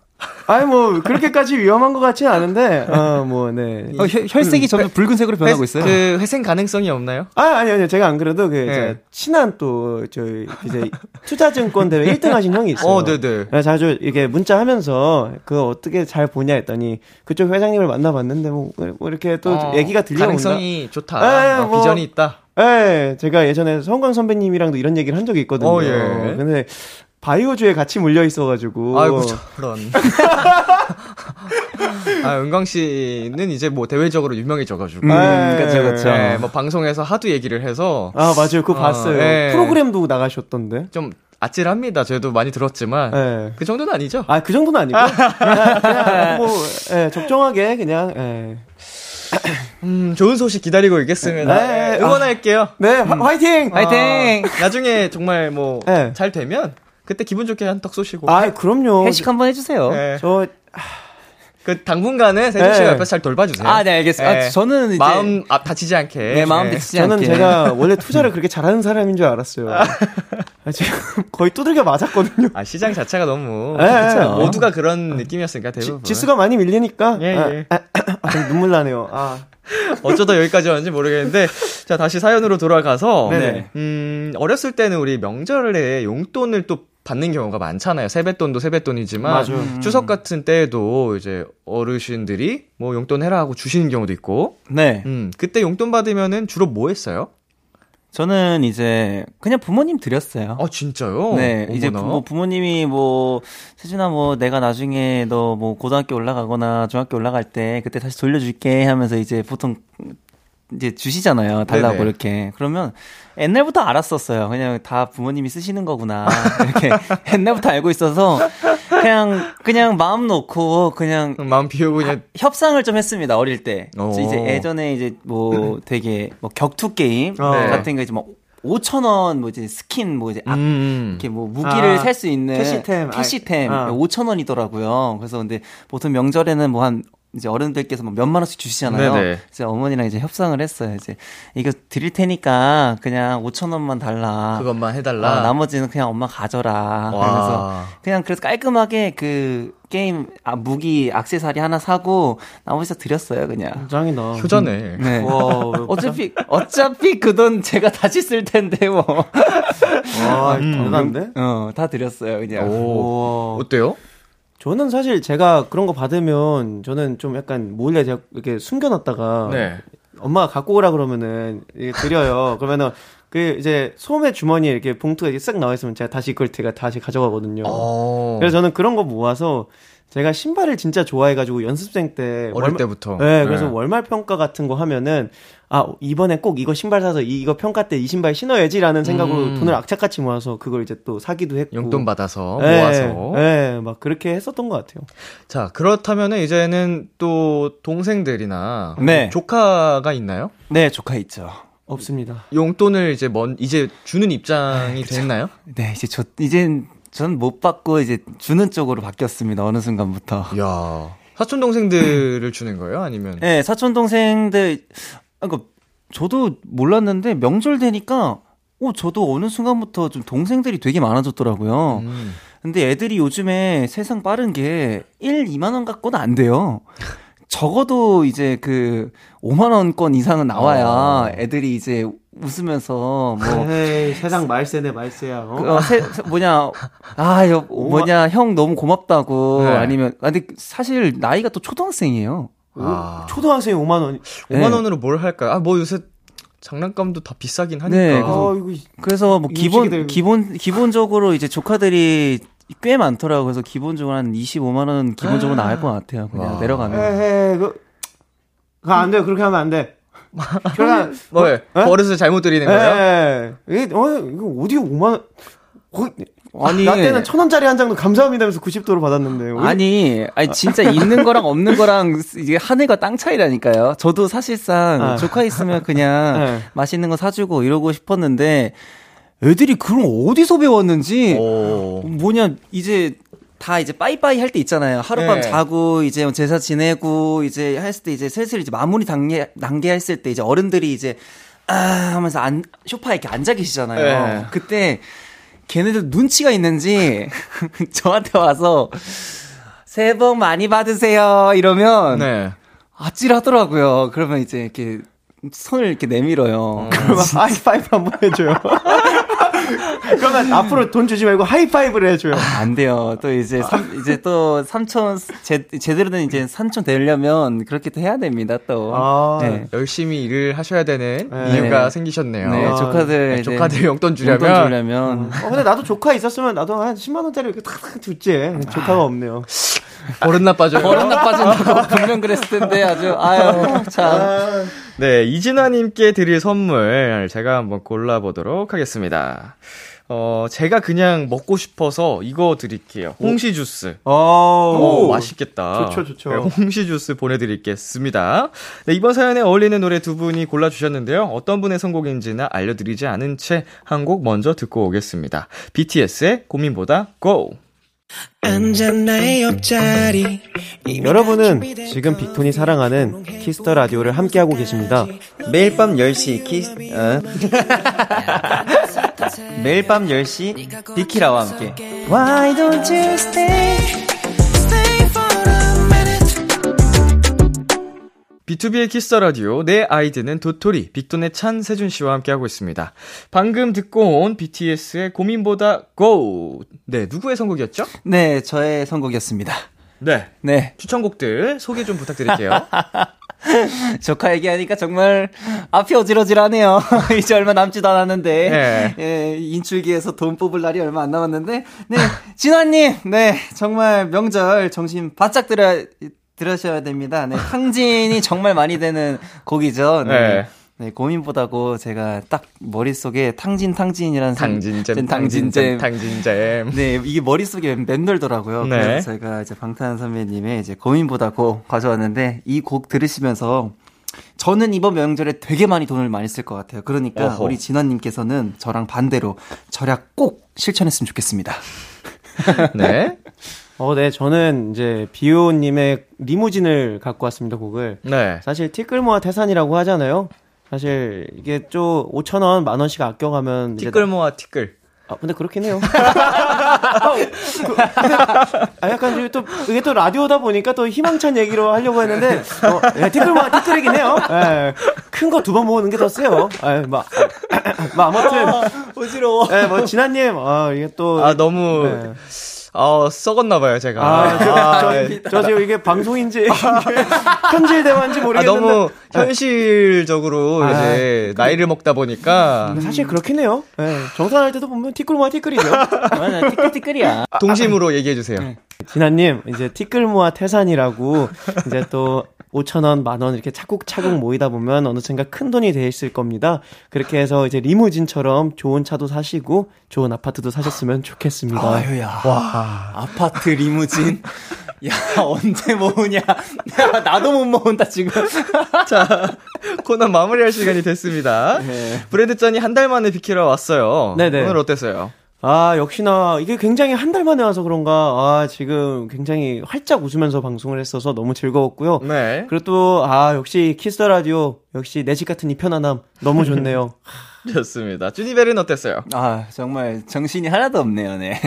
아니 뭐 그렇게까지 위험한 것 같지는 않은데, 어, 뭐 네. 어, 혈, 혈색이 점점 음, 붉은색으로 변하고 회, 있어요. 그 회생 가능성이 없나요? 아 아니요 아니요 제가 안 그래도 그 네. 친한 또 저희 이제 투자증권 대회 일 등 하신 형이 있어요. 어, 네네. 자주 이렇게 문자하면서 그 어떻게 잘 보냐 했더니 그쪽 회장님을 만나봤는데 뭐, 뭐 이렇게 또 어, 얘기가 들려온다. 가능성이 좋다. 에이, 어, 뭐, 비전이 있다. 예, 제가 예전에 성광 선배님이랑도 이런 얘기를 한 적이 있거든요. 어, 예. 근데 바이오주에 같이 물려 있어가지고. 아이고, 저런. 아, 은광 씨는 이제 뭐 대외적으로 유명해져가지고. 음, 음, 그쵸, 그쵸. 네, 뭐 방송에서 하도 얘기를 해서. 아, 맞아요. 그거 어, 봤어요. 네. 프로그램도 나가셨던데. 좀 아찔합니다. 저희도 많이 들었지만. 네. 그 정도는 아니죠? 아, 그 정도는 아니고. 그냥, 그냥 뭐, 예, 적정하게 그냥, 예. 음, 좋은 소식 기다리고 있겠습니다. 네, 응원할게요. 아, 네, 화, 화이팅! 화이팅! 아, 나중에 정말 뭐, 네. 잘 되면, 그때 기분 좋게 한턱 쏘시고. 아, 그럼요. 회식 한번 해주세요. 네. 저, 그, 당분간은 세준 씨가 네. 옆에서 잘 돌봐주세요. 아, 네, 알겠습니다. 네. 아, 저는 이제. 마음 아, 다치지 않게. 네, 마음 다치지 네. 않게. 저는 제가 원래 투자를 그렇게 잘하는 사람인 줄 알았어요. 아. 아, 지금 거의 두들겨 맞았거든요. 아, 시장 자체가 너무. 네, 그렇죠. 모두가 그런 느낌이었으니까, 대부분. 지, 지수가 많이 밀리니까. 예, 예. 아, 아, 아, 눈물 나네요. 아. 어쩌다 여기까지 왔는지 모르겠는데, 자, 다시 사연으로 돌아가서. 네네. 음, 어렸을 때는 우리 명절에 용돈을 또 받는 경우가 많잖아요. 세뱃돈도 세뱃돈이지만 맞아요. 추석 같은 때에도 이제 어르신들이 뭐 용돈 해라 하고 주시는 경우도 있고. 네. 음, 그때 용돈 받으면은 주로 뭐 했어요? 저는 이제 그냥 부모님 드렸어요. 아 진짜요? 네. 어머나. 이제 부, 부모님이 뭐 세준아 뭐 내가 나중에 너 뭐 고등학교 올라가거나 중학교 올라갈 때 그때 다시 돌려줄게 하면서 이제 보통 이제 주시잖아요. 달라고 네네. 이렇게. 그러면 옛날부터 알았었어요. 그냥 다 부모님이 쓰시는 거구나. 이렇게 옛날부터 알고 있어서 그냥 그냥 마음 놓고 그냥 마음 비우고 그냥 협상을 좀 했습니다. 어릴 때. 이제 예전에 이제 뭐 되게 뭐 격투 게임 어. 같은 거 이제 막 오천 원 뭐 이제 스킨 뭐 이제 악, 음. 이렇게 뭐 무기를 아, 살 수 있는 캐시템 캐시템 아. 오천 원이더라고요. 그래서 근데 보통 명절에는 뭐 한 이제 어른들께서 막 몇만 원씩 주시잖아요. 네네. 이제 어머니랑 이제 협상을 했어요. 이제 이거 드릴 테니까 그냥 오천 원만 달라. 그것만 해달라. 어, 나머지는 그냥 엄마 가져라. 그래서 그냥 그래서 깔끔하게 그 게임 아, 무기 액세서리 하나 사고 나머지 다 드렸어요. 그냥. 짱이다. 효자네. 음, 네. 와, 어차피 어차피 그 돈 제가 다시 쓸 텐데 뭐. 와, 대단한데? 음, 어, 다 드렸어요. 그냥. 오. 어때요? 저는 사실 제가 그런 거 받으면 저는 좀 약간 몰래 제가 이렇게 숨겨놨다가 네. 엄마가 갖고 오라 그러면은 이게 드려요. 그러면은 그 이제 소매 주머니에 이렇게 봉투가 이렇게 싹 나와 있으면 제가 다시 그걸 제가 다시 가져가거든요. 오. 그래서 저는 그런 거 모아서 제가 신발을 진짜 좋아해가지고 연습생 때 어릴 월마, 때부터 네, 그래서 네. 월말 평가 같은 거 하면은 아 이번에 꼭 이거 신발 사서 이, 이거 평가 때 이 신발 신어야지라는 생각으로 음. 돈을 악착같이 모아서 그걸 이제 또 사기도 했고 용돈 받아서 네, 모아서 네, 막 그렇게 했었던 것 같아요. 자 그렇다면은 이제는 또 동생들이나 네. 조카가 있나요? 네 조카 있죠. 없습니다. 용돈을 이제 먼 이제 주는 입장이 됐나요? 네 이제 저 이젠 전 못 받고 이제 주는 쪽으로 바뀌었습니다. 어느 순간부터. 야 사촌 동생들을 주는 거예요? 아니면? 네 사촌 동생들. 그러니까 저도 몰랐는데 명절 되니까 오 저도 어느 순간부터 좀 동생들이 되게 많아졌더라고요. 음. 근데 애들이 요즘에 세상 빠른 게 일, 이만 원 갖고는 안 돼요. 적어도 이제 그 오만 원권 이상은 나와야 어. 애들이 이제 웃으면서 뭐 에이, 세상 말세네 말세야. 어? 그, 어, 세, 뭐냐 아 여, 뭐냐 형 너무 고맙다고 네. 아니면 근데 사실 나이가 또 초등학생이에요. 아. 초등학생이 오만 원 오만 원으로 네. 뭘 할까요? 아, 뭐 요새 장난감도 다 비싸긴 하니까. 네, 그래서, 아, 그래서 뭐 기본 기본 기본적으로 이제 조카들이 꽤 많더라고요. 그래서 기본적으로 한 이십오만 원 기본적으로 나갈 것 같아요. 그냥 와. 내려가면. 에이, 그, 그거 안 돼요. 그렇게 하면 안 돼. 그러니까 뭐 버릇을 잘못 들이는 거예요? 에이, 이거 어디 오만 원? 거의, 아니 나 때는 천 원짜리 한 장도 감사합니다 하면서 구십 도로 받았는데 우리? 아니 아니 진짜 있는 거랑 없는 거랑 이게 하늘과 땅 차이라니까요. 저도 사실상 아. 조카 있으면 그냥 네. 맛있는 거 사주고 이러고 싶었는데 애들이 그런 거 어디서 배웠는지 오. 뭐냐 이제 다 이제 빠이빠이 할 때 있잖아요. 하룻밤 네. 자고 이제 제사 지내고 이제 했을 때 이제 슬슬 이제 마무리 단계 단계 했을 때 이제 어른들이 이제 아 하면서 안, 소파에 이렇게 앉아 계시잖아요. 네. 그때 걔네들 눈치가 있는지 저한테 와서 새해 복 많이 받으세요 이러면 네. 아찔하더라고요. 그러면 이제 이렇게 손을 이렇게 내밀어요. 어, 그러면 진짜. 하이파이브 한번 해줘요. 그러면 앞으로 돈 주지 말고 하이파이브를 해줘요. 아, 안 돼요. 또 이제 삼, 이제 또 삼촌 제, 제대로 된 이제 삼촌 되려면 그렇게 또 해야 됩니다. 또 아, 네. 열심히 일을 하셔야 되는 네. 이유가 네. 생기셨네요. 네, 조카들 네, 조카들 용돈 주려면. 용돈 주려면. 음. 어, 근데 나도 조카 있었으면 나도 한 십만 원짜리 이렇게 탁탁 줬지. 조카가 없네요. 버릇 나빠져. 버릇 나빠진다고 분명 그랬을 텐데 아주 아유 참. 네, 이진아님께 드릴 선물 제가 한번 골라보도록 하겠습니다. 어, 제가 그냥 먹고 싶어서 이거 드릴게요. 홍시 주스. 오, 오, 오 맛있겠다. 좋죠, 좋죠. 네, 홍시 주스 보내드리겠습니다. 네, 이번 사연에 어울리는 노래 두 분이 골라주셨는데요. 어떤 분의 선곡인지는 알려드리지 않은 채 한 곡 먼저 듣고 오겠습니다. 비티에스의 고민보다 고! 여러분은 지금 빅톤이 사랑하는 키스터 라디오를 함께하고 계십니다. 매일 밤 열 시 키스 어. 매일 밤 열 시 비키라와 함께 Why don't you stay? 비투비의 키스터라디오 내 아이디는 도토리 빅돈의 찬 세준씨와 함께하고 있습니다. 방금 듣고 온 비티에스의 고민보다 고! 네, 누구의 선곡이었죠? 네, 저의 선곡이었습니다. 네, 네. 추천곡들 소개 좀 부탁드릴게요. 조카 얘기하니까 정말 앞이 어질어질하네요. 이제 얼마 남지도 않았는데 네. 예, 인출기에서 돈 뽑을 날이 얼마 안 남았는데 네, 진화님 네, 정말 명절 정신 바짝 들어야 들으셔야 됩니다. 네, 탕진이 정말 많이 되는 곡이죠. 네. 네, 고민보다고 제가 딱 머릿속에 탕진, 탕진이라는 탕진잼, 탕진잼, 탕진잼. 네, 이게 머릿속에 맴돌더라고요. 네. 그래서 제가 이제 방탄 선배님의 이제 고민보다고 가져왔는데 이 곡 들으시면서 저는 이번 명절에 되게 많이 돈을 많이 쓸 것 같아요. 그러니까 어허. 우리 진원님께서는 저랑 반대로 절약 꼭 실천했으면 좋겠습니다. 네. 어, 네, 저는 이제 비오님의 리무진을 갖고 왔습니다, 곡을. 네. 사실 티끌 모아 태산이라고 하잖아요. 사실 이게 좀 오천 원, 만 원씩 아껴가면 티끌 모아 이제... 티끌. 아, 근데 그렇긴 해요. 아, 약간 또, 이게 또 라디오다 보니까 또 희망찬 얘기로 하려고 했는데, 어, 예, 티끌만, 티끌이긴 해요. 예, 큰 거 두 번 먹는 게 더 세요. 아, 막, 막, 아무튼. 아, 어지러워. 예, 뭐, 진아님, 아, 이게 또. 아, 너무. 예. 아, 썩었나봐요, 제가. 아, 저, 아, 저, 네. 저 지금 이게 방송인지, 현실 대화인지 모르겠는데. 아, 너무 현실적으로 아, 이제 그, 나이를 먹다 보니까. 사실 그렇긴 해요. 네. 정산할 때도 보면 티끌모아 티끌이죠. 맞아, 티끌, 티끌이야. 동심으로 아, 얘기해주세요. 네. 진아님, 이제 티끌모아 태산이라고, 이제 또, 오천 원, 만 원 이렇게 차곡차곡 모이다 보면 어느샌가 큰 돈이 되어 있을 겁니다. 그렇게 해서 이제 리무진처럼 좋은 차도 사시고 좋은 아파트도 사셨으면 좋겠습니다. 아유야. 와. 아파트 리무진. 야, 언제 모으냐. 야, 나도 못 모은다, 지금. 자, 코너 마무리할 시간이 됐습니다. 네. 브래드 짠이 한 달 만에 비키러 왔어요. 네네. 오늘 어땠어요? 아, 역시나, 이게 굉장히 한 달 만에 와서 그런가, 아, 지금 굉장히 활짝 웃으면서 방송을 했어서 너무 즐거웠고요. 네. 그리고 또, 아, 역시 키스 더 라디오, 역시 내 집 같은 이 편안함, 너무 좋네요. 좋습니다. 주니벨은 어땠어요? 아, 정말 정신이 하나도 없네요, 네.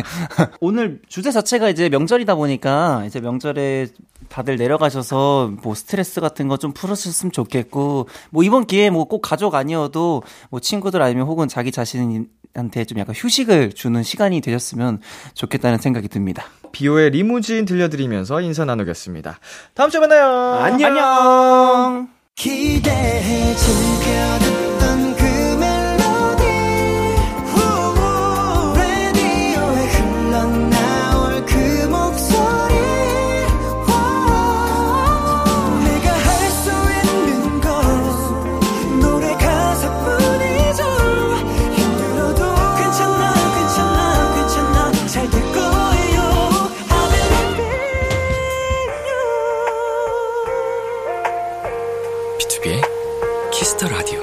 오늘 주제 자체가 이제 명절이다 보니까, 이제 명절에 다들 내려가셔서 뭐 스트레스 같은 거 좀 풀으셨으면 좋겠고, 뭐 이번 기회에 뭐 꼭 가족 아니어도, 뭐 친구들 아니면 혹은 자기 자신이 한테 좀 약간 휴식을 주는 시간이 되셨으면 좋겠다는 생각이 듭니다. 비오의 리무진 들려드리면서 인사 나누겠습니다. 다음 주에 만나요. 안녕. 안녕. 기대해 주면 비투비의 키스 더 라디오.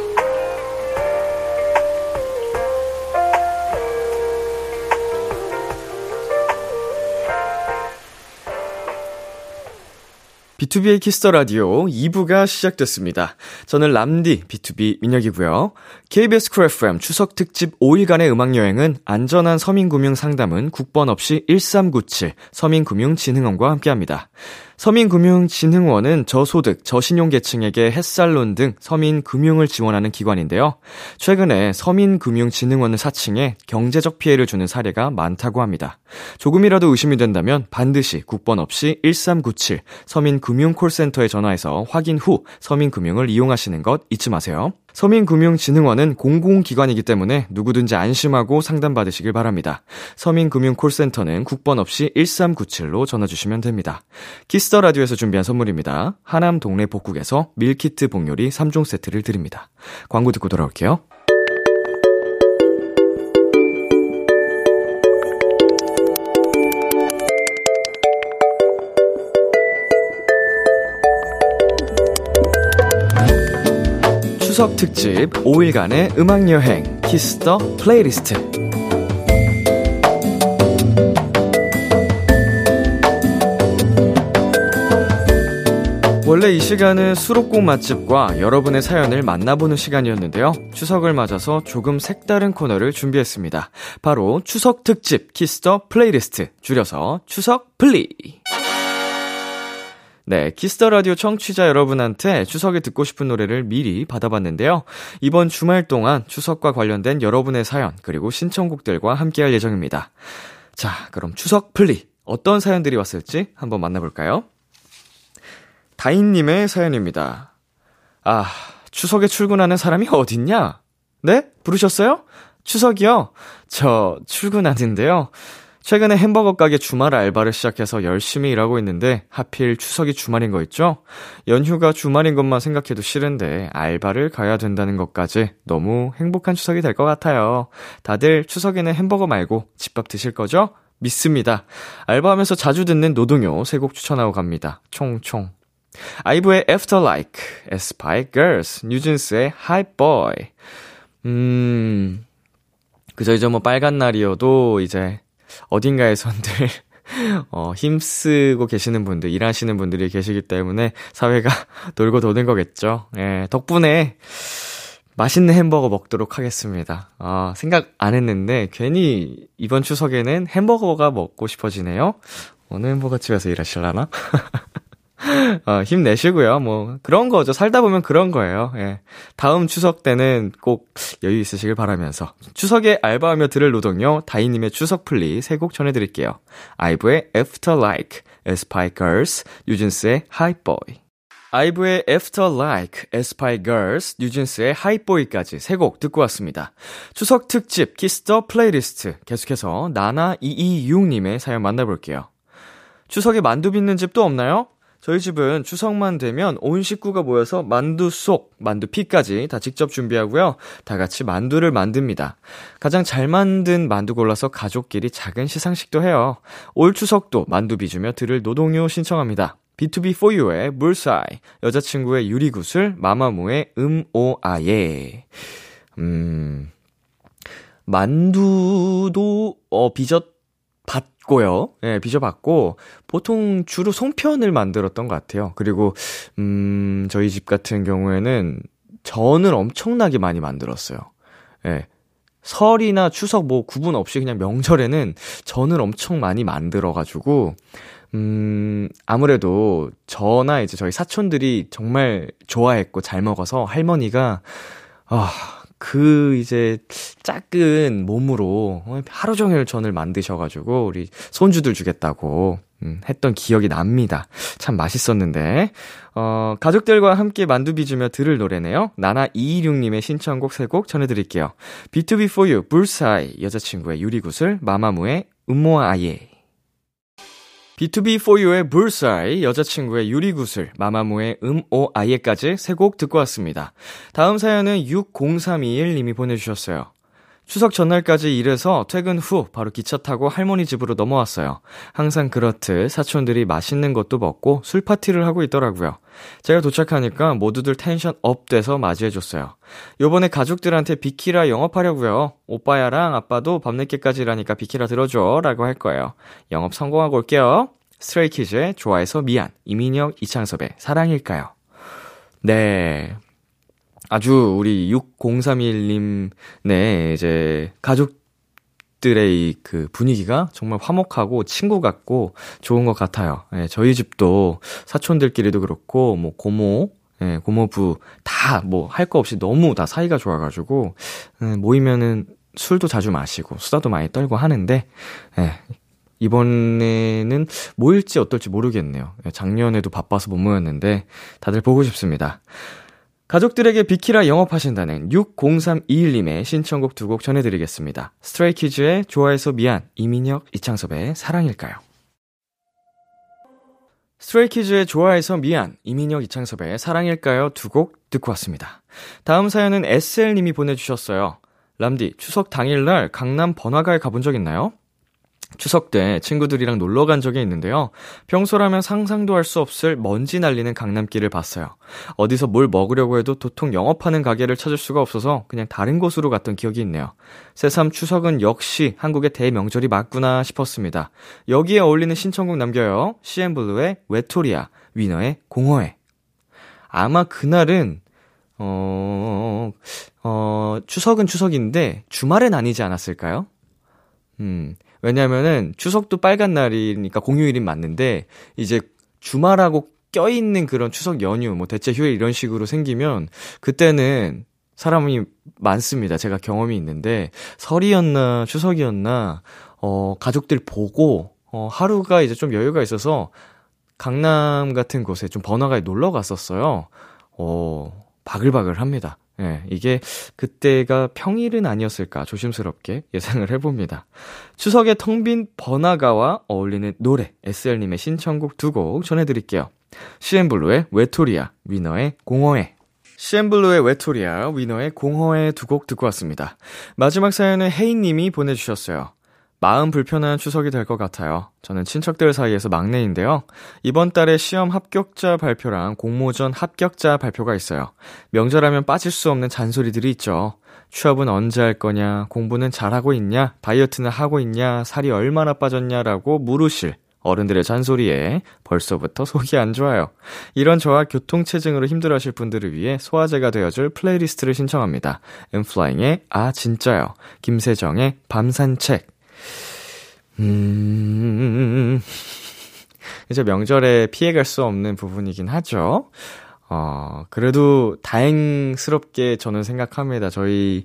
비투비의 키스터 라디오 이 부가 시작됐습니다. 저는 람디 비투비 민혁이고요. 케이비에스 쿨 에프엠 추석 특집 오 일간의 음악여행은 안전한 서민금융 상담은 국번 없이 일삼구칠 서민금융진흥원과 함께합니다. 서민금융진흥원은 저소득, 저신용계층에게 햇살론 등 서민금융을 지원하는 기관인데요. 최근에 서민금융진흥원을 사칭해 경제적 피해를 주는 사례가 많다고 합니다. 조금이라도 의심이 된다면 반드시 국번 없이 일삼구칠 서민금융콜센터에 전화해서 확인 후 서민금융을 이용하시는 것 잊지 마세요. 서민금융진흥원은 공공기관이기 때문에 누구든지 안심하고 상담받으시길 바랍니다. 서민금융콜센터는 국번 없이 일삼구칠로 전화주시면 됩니다. 키스더라디오에서 준비한 선물입니다. 하남 동네 복국에서 밀키트 복요리 삼 종 세트를 드립니다. 광고 듣고 돌아올게요. 추석 특집 오 일간의 음악여행 키스더 플레이리스트. 원래 이 시간은 수록곡 맛집과 여러분의 사연을 만나보는 시간이었는데요. 추석을 맞아서 조금 색다른 코너를 준비했습니다. 바로 추석 특집 키스더 플레이리스트, 줄여서 추석 플리. 네, 키스더라디오 청취자 여러분한테 추석에 듣고 싶은 노래를 미리 받아봤는데요. 이번 주말 동안 추석과 관련된 여러분의 사연 그리고 신청곡들과 함께할 예정입니다. 자, 그럼 추석 플리, 어떤 사연들이 왔을지 한번 만나볼까요? 다인님의 사연입니다. 아, 추석에 출근하는 사람이 어딨냐? 네? 부르셨어요? 추석이요? 저 출근하는데요. 최근에 햄버거 가게 주말 알바를 시작해서 열심히 일하고 있는데 하필 추석이 주말인 거 있죠? 연휴가 주말인 것만 생각해도 싫은데 알바를 가야 된다는 것까지 너무 행복한 추석이 될 것 같아요. 다들 추석에는 햄버거 말고 집밥 드실 거죠? 믿습니다. 알바하면서 자주 듣는 노동요 세 곡 추천하고 갑니다. 총총. 아이브의 After Like, aespa의 Girls, 뉴진스의 Hi Boy. 음, 그저 이제 뭐 빨간 날이어도 이제 어딘가에선들 어, 힘쓰고 계시는 분들, 일하시는 분들이 계시기 때문에 사회가 돌고 도는 거겠죠. 예, 덕분에 맛있는 햄버거 먹도록 하겠습니다. 아, 생각 안 했는데 괜히 이번 추석에는 햄버거가 먹고 싶어지네요. 어느 햄버거 집에서 일하실라나? 어, 힘내시고요. 뭐 그런 거죠. 살다 보면 그런 거예요. 예. 다음 추석 때는 꼭 여유 있으시길 바라면서 추석에 알바하며 들을 노동요 다희님의 추석 플리 세 곡 전해드릴게요. 아이브의 After Like, aespa Girls, 뉴진스의 Hi Boy. 아이브의 After Like, aespa Girls, 뉴진스의 Hi Boy까지 세 곡 듣고 왔습니다. 추석 특집 키스더 플레이리스트, 계속해서 나나이이육님의 사연 만나볼게요. 추석에 만두 빚는 집도 없나요? 저희 집은 추석만 되면 온 식구가 모여서 만두 속, 만두 피까지 다 직접 준비하고요. 다 같이 만두를 만듭니다. 가장 잘 만든 만두 골라서 가족끼리 작은 시상식도 해요. 올 추석도 만두 빚으며 들을 노동요 신청합니다. 비투비 포유의 물사이, 여자친구의 유리구슬, 마마무의 음오아예. 음, 만두도 어, 빚었 고요. 예, 빚어봤고 보통 주로 송편을 만들었던 것 같아요. 그리고 음, 저희 집 같은 경우에는 전을 엄청나게 많이 만들었어요. 예, 설이나 추석 뭐 구분 없이 그냥 명절에는 전을 엄청 많이 만들어가지고 음, 아무래도 저나 이제 저희 사촌들이 정말 좋아했고 잘 먹어서 할머니가 아. 그 이제 작은 몸으로 하루 종일 전을 만드셔가지고 우리 손주들 주겠다고 음, 했던 기억이 납니다. 참 맛있었는데. 어, 가족들과 함께 만두 빚으며 들을 노래네요. 나나이이육님의 신청곡 세 곡 전해드릴게요. 비투비 포유, 불사이, 여자친구의 유리구슬, 마마무의 음모아 아예. 비투비 포유의 불사이, 여자친구의 유리구슬, 마마무의 음오아예까지 세 곡 듣고 왔습니다. 다음 사연은 육공삼이일님이 보내주셨어요. 추석 전날까지 일해서 퇴근 후 바로 기차 타고 할머니 집으로 넘어왔어요. 항상 그렇듯 사촌들이 맛있는 것도 먹고 술 파티를 하고 있더라고요. 제가 도착하니까 모두들 텐션 업돼서 맞이해줬어요. 요번에 가족들한테 비키라 영업하려고요. 오빠야랑 아빠도 밤늦게까지 일하니까 비키라 들어줘 라고 할 거예요. 영업 성공하고 올게요. 스트레이키즈의 좋아해서 미안, 이민혁, 이창섭의 사랑일까요? 네. 아주 우리 육공삼일님네 이제 가족들의 그 분위기가 정말 화목하고 친구 같고 좋은 것 같아요. 예, 저희 집도 사촌들끼리도 그렇고 뭐 고모, 예, 고모부 다 뭐 할 거 없이 너무 다 사이가 좋아가지고 예, 모이면은 술도 자주 마시고 수다도 많이 떨고 하는데 예, 이번에는 모일지 어떨지 모르겠네요. 예, 작년에도 바빠서 못 모였는데 다들 보고 싶습니다. 가족들에게 비키라 영업하신다는 육공삼이일님의 신청곡 두 곡 전해드리겠습니다. 스트레이키즈의 좋아해서 미안, 이민혁, 이창섭의 사랑일까요? 스트레이키즈의 좋아해서 미안, 이민혁, 이창섭의 사랑일까요? 두 곡 듣고 왔습니다. 다음 사연은 에스엘님이 보내주셨어요. 람디, 추석 당일날 강남 번화가에 가본 적 있나요? 추석 때 친구들이랑 놀러 간 적이 있는데요. 평소라면 상상도 할 수 없을 먼지 날리는 강남길을 봤어요. 어디서 뭘 먹으려고 해도 도통 영업하는 가게를 찾을 수가 없어서 그냥 다른 곳으로 갔던 기억이 있네요. 새삼 추석은 역시 한국의 대명절이 맞구나 싶었습니다. 여기에 어울리는 신청곡 남겨요. 씨앤블루의 외톨이야, 위너의 공허해. 아마 그날은 어... 어... 추석은 추석인데 주말엔 아니지 않았을까요? 음... 왜냐면은 추석도 빨간 날이니까 공휴일인 맞는데 이제 주말하고 껴있는 그런 추석 연휴 뭐 대체 휴일 이런 식으로 생기면 그때는 사람이 많습니다. 제가 경험이 있는데 설이었나 추석이었나 어 가족들 보고 어 하루가 이제 좀 여유가 있어서 강남 같은 곳에 좀 번화가에 놀러 갔었어요. 어 바글바글합니다. 예, 이게 그때가 평일은 아니었을까 조심스럽게 예상을 해봅니다. 추석의 텅 빈 번화가와 어울리는 노래 에스엘님의 신청곡 두 곡 전해드릴게요. 씨앤블루의 외톨이야, 위너의 공허해. 씨앤블루의 외톨이야, 위너의 공허해 두 곡 듣고 왔습니다. 마지막 사연은 혜인님이 보내주셨어요. 마음 불편한 추석이 될 것 같아요. 저는 친척들 사이에서 막내인데요. 이번 달에 시험 합격자 발표랑 공모전 합격자 발표가 있어요. 명절하면 빠질 수 없는 잔소리들이 있죠. 취업은 언제 할 거냐, 공부는 잘하고 있냐, 다이어트는 하고 있냐, 살이 얼마나 빠졌냐라고 물으실 어른들의 잔소리에 벌써부터 속이 안 좋아요. 이런 저와 교통체증으로 힘들어하실 분들을 위해 소화제가 되어줄 플레이리스트를 신청합니다. 엠플라잉의 아 진짜요, 김세정의 밤산책. 음, 이제 명절에 피해갈 수 없는 부분이긴 하죠. 어, 그래도 다행스럽게 저는 생각합니다. 저희,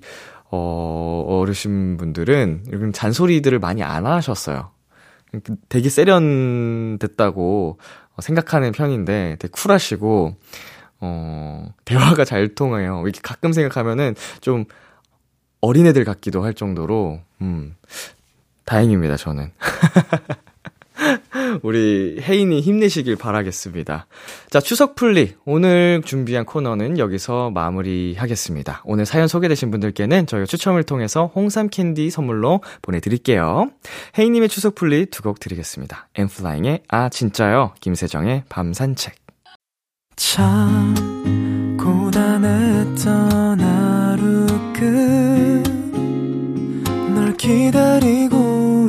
어, 어르신분들은 이런 잔소리들을 많이 안 하셨어요. 되게 세련됐다고 생각하는 편인데 되게 쿨하시고, 어, 대화가 잘 통해요. 이렇게 가끔 생각하면은 좀 어린애들 같기도 할 정도로, 음, 다행입니다, 저는. 우리 혜인이 힘내시길 바라겠습니다. 자, 추석 풀리 오늘 준비한 코너는 여기서 마무리하겠습니다. 오늘 사연 소개되신 분들께는 저희가 추첨을 통해서 홍삼 캔디 선물로 보내드릴게요. 혜인님의 추석 풀리 두 곡 드리겠습니다. 엠플라잉의 아 진짜요, 김세정의 밤산책. 참 고단했던 하루 끝 널 기다리고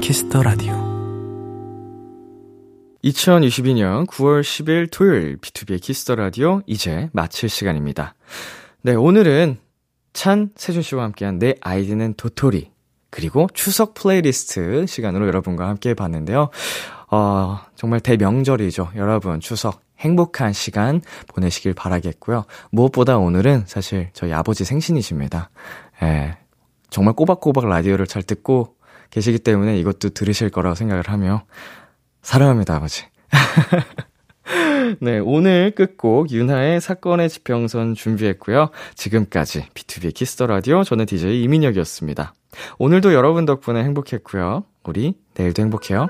키스더라디오 이천이십이년 구월 십일 토요일 비투비의 키스더라디오 이제 마칠 시간입니다. 네, 오늘은 찬 세준씨와 함께한 내 아이디는 도토리 그리고 추석 플레이리스트 시간으로 여러분과 함께 해봤는데요. 어, 정말 대명절이죠. 여러분 추석 행복한 시간 보내시길 바라겠고요. 무엇보다 오늘은 사실 저희 아버지 생신이십니다. 예, 정말 꼬박꼬박 라디오를 잘 듣고 계시기 때문에 이것도 들으실 거라고 생각을 하며 사랑합니다, 아버지. 네, 오늘 끝곡 윤하의 사건의 지평선 준비했고요. 지금까지 비투비 키스더라디오 저는 디제이 이민혁이었습니다. 오늘도 여러분 덕분에 행복했고요. 우리 내일도 행복해요.